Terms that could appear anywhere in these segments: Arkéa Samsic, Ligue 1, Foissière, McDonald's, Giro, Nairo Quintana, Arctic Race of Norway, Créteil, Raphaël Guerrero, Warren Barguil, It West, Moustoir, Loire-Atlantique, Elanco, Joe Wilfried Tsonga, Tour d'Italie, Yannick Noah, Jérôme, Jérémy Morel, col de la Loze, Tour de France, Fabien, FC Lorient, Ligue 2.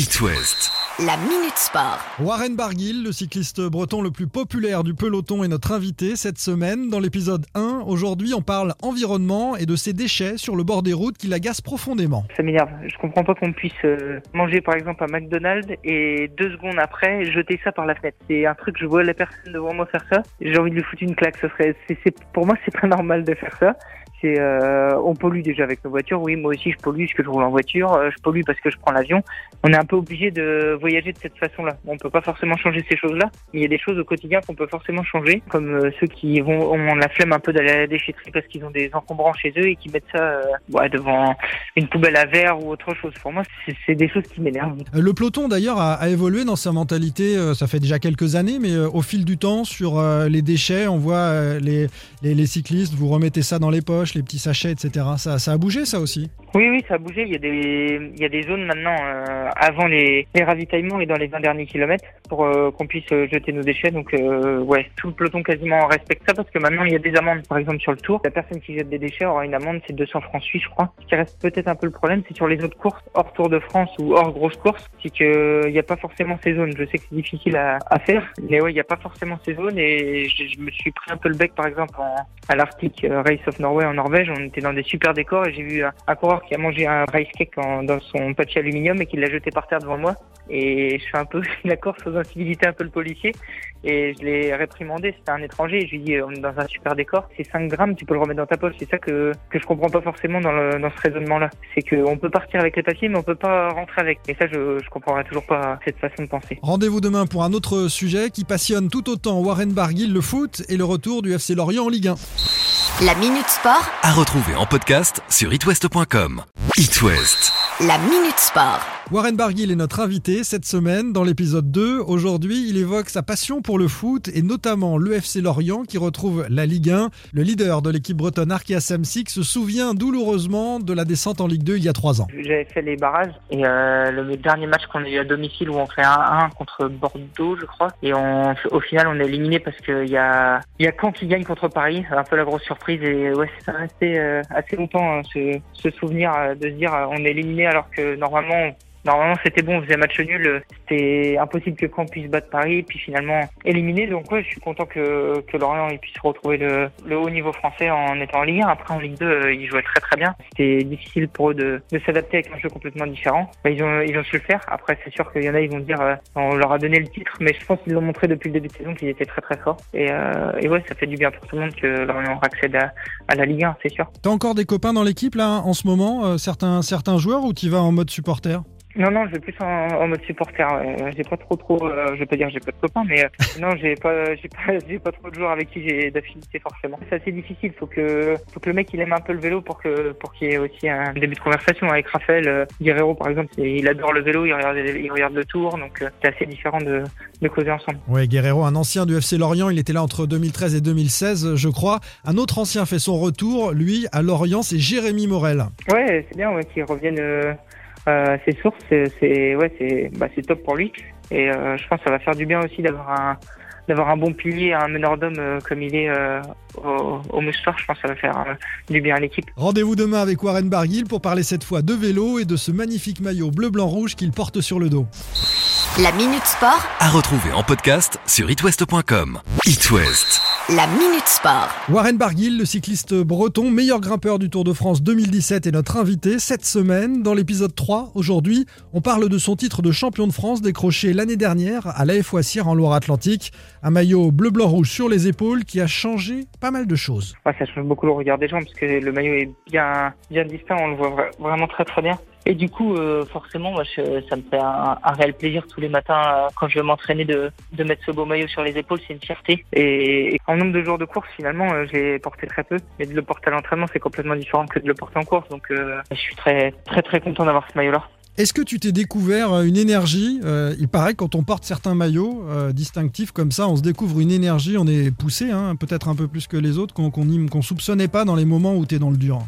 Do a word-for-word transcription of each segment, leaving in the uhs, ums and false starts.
It West. La Minute Sport. Warren Barguil, le cycliste breton le plus populaire du peloton, est notre invité cette semaine. Dans l'épisode un, aujourd'hui, on parle environnement et de ses déchets sur le bord des routes qui l'agacent profondément. Ça m'énerve. Je comprends pas qu'on puisse manger par exemple à McDonald's et deux secondes après jeter ça par la fenêtre. C'est un truc, je vois la personne devant moi faire ça, j'ai envie de lui foutre une claque. Ça serait, c'est, c'est, pour moi, c'est pas normal de faire ça. C'est, euh, on pollue déjà avec nos voitures. Oui, moi aussi je pollue parce que je roule en voiture, je pollue parce que je prends l'avion. On est un peu obligé de voyager de cette façon-là. On peut pas forcément changer ces choses-là, mais il y a des choses au quotidien qu'on peut forcément changer, comme ceux qui vont, ont la flemme un peu d'aller à la déchetterie parce qu'ils ont des encombrants chez eux et qui mettent ça euh, ouais, devant une poubelle à verre ou autre chose. Pour moi, c'est, c'est des choses qui m'énervent. Le peloton d'ailleurs a, a évolué dans sa mentalité, ça fait déjà quelques années, mais au fil du temps, sur euh, les déchets, on voit euh, les, les, les cyclistes, vous remettez ça dans les poches, les petits sachets, et cetera. Ça, ça a bougé, ça aussi ? Oui, oui, ça a bougé. Il y a des, il y a des zones maintenant, euh, avant les, les ravitaillements et dans les vingt derniers kilomètres, pour euh, qu'on puisse jeter nos déchets. Donc, euh, ouais, tout le peloton quasiment respecte ça parce que maintenant, il y a des amendes. Par exemple, sur le Tour, la personne qui jette des déchets aura une amende, c'est deux cents francs suisses, je crois. Ce qui reste peut-être un peu le problème, c'est sur les autres courses, hors Tour de France ou hors grosse course, c'est qu'il n'y a pas forcément ces zones. Je sais que c'est difficile à, à faire, mais ouais, il n'y a pas forcément ces zones et je, je me suis pris un peu le bec, par exemple, en, à l'Arctic Race of Norway en Norvège. On était dans des super décors et j'ai vu un, un coureur qui a mangé un rice cake en, dans son patch aluminium et qui l'a jeté par terre devant moi. Et je suis un peu la Corse aux incivilités, un peu le policier. Et je l'ai réprimandé, c'était un étranger. Je lui ai dit, on est dans un super décor, c'est cinq grammes, tu peux le remettre dans ta poche. C'est ça que, que je comprends pas forcément dans, le, dans ce raisonnement-là. C'est qu'on peut partir avec les papiers, mais on peut pas rentrer avec. Et ça, je, je comprendrai toujours pas cette façon de penser. Rendez-vous demain pour un autre sujet qui passionne tout autant Warren Barguil, le foot et le retour du F C Lorient en Ligue un. La Minute Sport à retrouver en podcast sur itwest point com. Itwest. La Minute Sport. Warren Barguil est notre invité cette semaine dans l'épisode deux. Aujourd'hui, il évoque sa passion pour le foot et notamment le F C Lorient qui retrouve la Ligue un. Le leader de l'équipe bretonne Arkéa Samsic se souvient douloureusement de la descente en Ligue deux il y a trois ans. J'avais fait les barrages et euh, le dernier match qu'on a eu à domicile où on fait un à un contre Bordeaux, je crois. Et on, au final, on est éliminé parce qu'il y a, y a Caen qui gagne contre Paris. Un peu la grosse surprise et ouais, ça restait euh, assez longtemps hein, ce, ce souvenir euh, de se dire euh, on est éliminé alors que normalement normalement c'était bon, on faisait match nul, c'était impossible que Caen puisse battre Paris puis finalement éliminé. Donc ouais, je suis content que que Lorient il puisse retrouver le, le haut niveau français en étant en Ligue un. Après en Ligue deux ils jouaient très très bien, c'était difficile pour eux de, de s'adapter avec un jeu complètement différent. Bah, ils ont ils ont su le faire. Après c'est sûr qu'il y en a ils vont dire euh, on leur a donné le titre, mais je pense qu'ils l'ont montré depuis le début de saison qu'ils étaient très très forts et, euh, et ouais, ça fait du bien pour tout le monde que Lorient accède à, à la Ligue un, c'est sûr. T'as encore des copains dans l'équipe là en ce moment, euh, certains certains joueurs, ou t'y vas en mode supporter? Non, non, je vais plus en, en mode supporter. J'ai pas trop, trop, euh, je vais pas dire j'ai pas de copains, mais euh, non, j'ai pas, j'ai pas, j'ai pas trop de joueurs avec qui j'ai d'affinité forcément. C'est assez difficile. Faut que, faut que le mec il aime un peu le vélo pour que, pour qu'il y ait aussi un début de conversation. Avec Raphaël euh, Guerrero par exemple, il adore le vélo, il regarde, il regarde le Tour, donc euh, c'est assez différent de, de causer ensemble. Ouais, Guerrero, un ancien du F C Lorient, il était là entre deux mille treize et deux mille seize, je crois. Un autre ancien fait son retour, lui, à Lorient, c'est Jérémy Morel. Ouais, c'est bien, ouais, qu'il revienne. Euh, Euh, ses sources, c'est, c'est, ouais, c'est, bah, c'est top pour lui. Et euh, je pense que ça va faire du bien aussi d'avoir un, d'avoir un bon pilier, un meneur d'homme euh, comme il est euh, au, au Moustoir. Je pense que ça va faire euh, du bien à l'équipe. Rendez-vous demain avec Warren Barguil pour parler cette fois de vélo et de ce magnifique maillot bleu-blanc-rouge qu'il porte sur le dos. La Minute Sport à retrouver en podcast sur itwest point com. Itwest. La Minute Sport. Warren Barguil, le cycliste breton, meilleur grimpeur du Tour de France deux mille dix-sept, est notre invité cette semaine. Dans l'épisode trois, aujourd'hui, on parle de son titre de champion de France décroché l'année dernière à la Foissière en Loire-Atlantique. Un maillot bleu-blanc-rouge sur les épaules qui a changé pas mal de choses. Ouais, ça change beaucoup le regard des gens parce que le maillot est bien, bien distinct, on le voit vraiment très très bien. Et du coup, euh, forcément, moi, je, ça me fait un, un réel plaisir tous les matins euh, quand je vais m'entraîner de, de mettre ce beau maillot sur les épaules, c'est une fierté. Et, et en nombre de jours de course, finalement, euh, je l'ai porté très peu. Mais de le porter à l'entraînement, c'est complètement différent que de le porter en course. Donc, euh, je suis très, très, très content d'avoir ce maillot-là. Est-ce que tu t'es découvert une énergie ? euh, Il paraît que quand on porte certains maillots euh, distinctifs comme ça, on se découvre une énergie, on est poussé, hein, peut-être un peu plus que les autres, qu'on ne soupçonnait pas dans les moments où tu es dans le dur.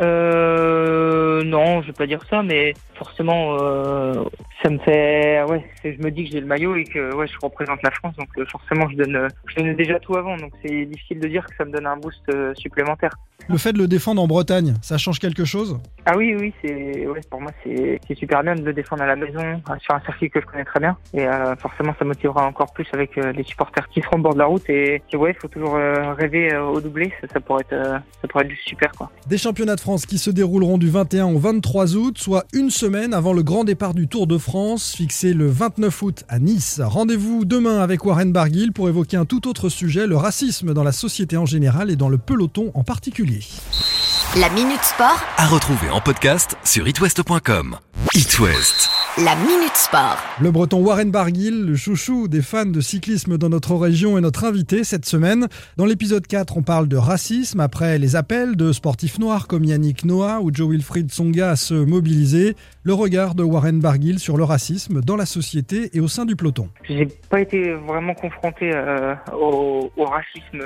Euh... Non, je vais pas dire ça, mais forcément, euh, ça ça me fait, ouais, c'est, je me dis que j'ai le maillot et que ouais, je représente la France, donc euh, forcément je donne, je donne déjà tout avant, donc c'est difficile de dire que ça me donne un boost euh, supplémentaire. Le fait de le défendre en Bretagne, ça change quelque chose ? Ah oui, oui, c'est, ouais, pour moi c'est, c'est super bien de le défendre à la maison, sur un circuit que je connais très bien, et euh, forcément ça motivera encore plus avec euh, les supporters qui seront au bord de la route, et ouais, il faut toujours euh, rêver euh, au doublé, ça, ça pourrait être, euh, ça pourrait être juste super, quoi. Des championnats de France qui se dérouleront du vingt et un au vingt-trois août, soit une semaine avant le grand départ du Tour de France, fixé le vingt-neuf août à Nice. Rendez-vous demain avec Warren Barguil pour évoquer un tout autre sujet, le racisme dans la société en général et dans le peloton en particulier. La Minute Sport à retrouver en podcast sur it west point com. itwest. La Minute Sport. Le breton Warren Barguil, le chouchou des fans de cyclisme dans notre région, est notre invité cette semaine. Dans l'épisode quatre, on parle de racisme après les appels de sportifs noirs comme Yannick Noah ou Joe Wilfried Tsonga à se mobiliser. Le regard de Warren Barguil sur le racisme dans la société et au sein du peloton. J'ai pas été vraiment confronté euh, au, au racisme.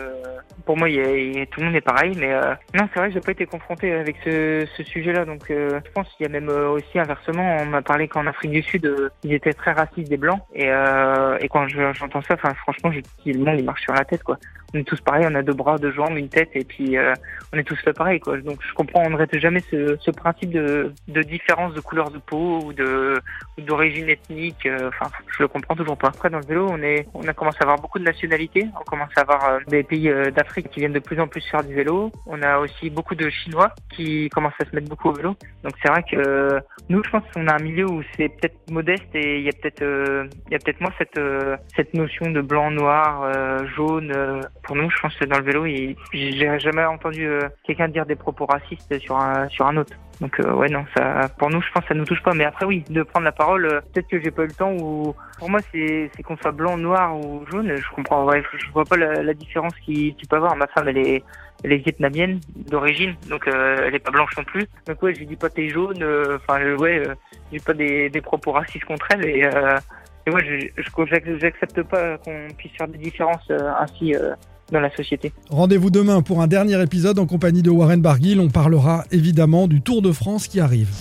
Pour moi, y a, y a, tout le monde est pareil, mais euh, non, c'est vrai, j'ai pas été confronté avec ce, ce sujet-là. Donc, euh, je pense qu'il y a même euh, aussi inversement, on m'a parlé qu'en Afrique du Sud, euh, ils étaient très racistes des blancs, et, euh, et quand je, j'entends ça, enfin, franchement, je dis, le monde il marche sur la tête, quoi. On est tous pareils, on a deux bras, deux jambes, une tête, et puis euh, on est tous fait pareil, quoi. Donc je comprendrai jamais ce, ce principe de, de différence de couleur de peau ou de d'origine ethnique. Enfin, euh, je le comprends toujours pas. Après, dans le vélo, on est, on a commencé à avoir beaucoup de nationalités. On commence à avoir euh, des pays euh, d'Afrique qui viennent de plus en plus faire du vélo. On a aussi beaucoup de Chinois qui commencent à se mettre beaucoup au vélo. Donc c'est vrai que euh, nous, je pense qu'on a un milieu où c'est peut-être modeste, et il y a peut-être, euh, il y a peut-être moins cette euh, cette notion de blanc, noir, euh, jaune. Euh, Pour nous, je pense que dans le vélo, il, j'ai jamais entendu euh, quelqu'un dire des propos racistes sur un, sur un autre. Donc euh, ouais, non, ça, pour nous, je pense que ça nous touche pas. Mais après, oui, de prendre la parole, euh, peut-être que j'ai pas eu le temps. Ou pour moi, c'est, c'est qu'on soit blanc, noir ou jaune. Je comprends, ouais, je vois pas la, la différence qu'il, qu'il peut avoir. Ma femme, elle est, elle est vietnamienne d'origine, donc euh, elle est pas blanche non plus. Donc ouais, je lui dis pas t'es jaune. Enfin euh, ouais, euh, j'ai pas des, des propos racistes contre elle, et. Euh, Et moi, je, je, j'accepte pas qu'on puisse faire des différences euh, ainsi euh, dans la société. Rendez-vous demain pour un dernier épisode en compagnie de Warren Barguil. On parlera évidemment du Tour de France qui arrive.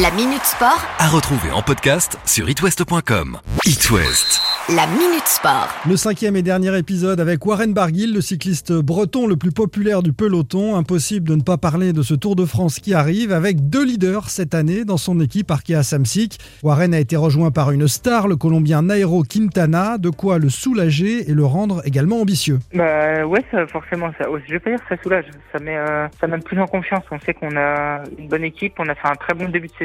La Minute Sport à retrouver en podcast sur it west point com. itwest. La Minute Sport. Le cinquième et dernier épisode avec Warren Barguil, le cycliste breton le plus populaire du peloton. Impossible de ne pas parler de ce Tour de France qui arrive, avec deux leaders cette année dans son équipe, Arkéa Samsic. Warren a été rejoint par une star, le Colombien Nairo Quintana. De quoi le soulager et le rendre également ambitieux. Bah ouais, ça, forcément, ça, je vais pas dire que ça soulage. Ça met, euh, ça met plus en confiance. On sait qu'on a une bonne équipe, on a fait un très bon début de saison.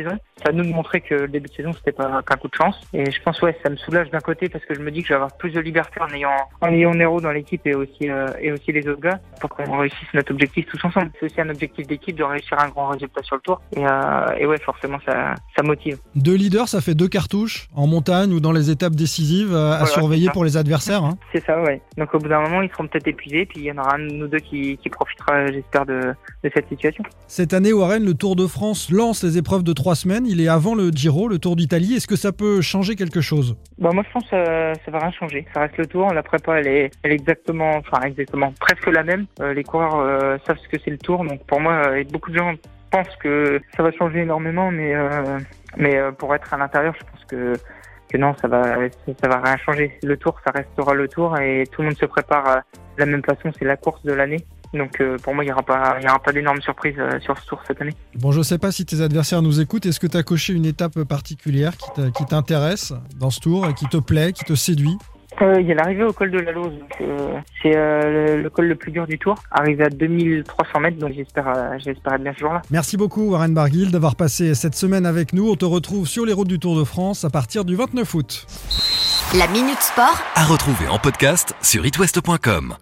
Ça nous montrait que le début de saison, c'était pas qu'un coup de chance. Et je pense, ouais, ça me soulage d'un côté parce que je me dis que je vais avoir plus de liberté en ayant en ayant Nairo dans l'équipe, et aussi euh, et aussi les autres gars, pour qu'on réussisse notre objectif tous ensemble. C'est aussi un objectif d'équipe de réussir un grand résultat sur le Tour, et, euh, et ouais, forcément ça ça motive. Deux leaders, ça fait deux cartouches en montagne ou dans les étapes décisives euh, à voilà, surveiller pour les adversaires, hein. C'est ça, ouais. Donc au bout d'un moment, ils seront peut-être épuisés, puis il y en aura un de nous deux qui qui profitera, j'espère, de de cette situation. Cette année, Warren, le Tour de France lance les épreuves de trois semaines. Il est avant le Giro, le Tour d'Italie. Est-ce que ça peut changer quelque chose ? Bah moi, je pense que euh, ça va rien changer. Ça reste le Tour. La prépa, elle est, elle est exactement, enfin exactement, presque la même. Euh, les coureurs euh, savent ce que c'est le Tour. Donc pour moi, euh, beaucoup de gens pensent que ça va changer énormément, mais euh, mais euh, pour être à l'intérieur, je pense que que non, ça va, ça va rien changer. Le Tour, ça restera le Tour, et tout le monde se prépare euh, de la même façon. C'est la course de l'année. Donc euh, pour moi, il n'y aura pas, il y aura pas d'énormes surprises euh, sur ce Tour cette année. Bon, je ne sais pas si tes adversaires nous écoutent. Est-ce que tu as coché une étape particulière qui, t'a, qui t'intéresse dans ce Tour et qui te plaît, qui te séduit ? Euh, il y a l'arrivée au col de la Loze, donc euh, c'est euh, le, le col le plus dur du Tour, arrivé à deux mille trois cents mètres, donc j'espère, euh, j'espère être bien ce jour-là. Merci beaucoup Warren Barguil d'avoir passé cette semaine avec nous. On te retrouve sur les routes du Tour de France à partir du vingt-neuf août. La Minute Sport à retrouver en podcast sur it west point com.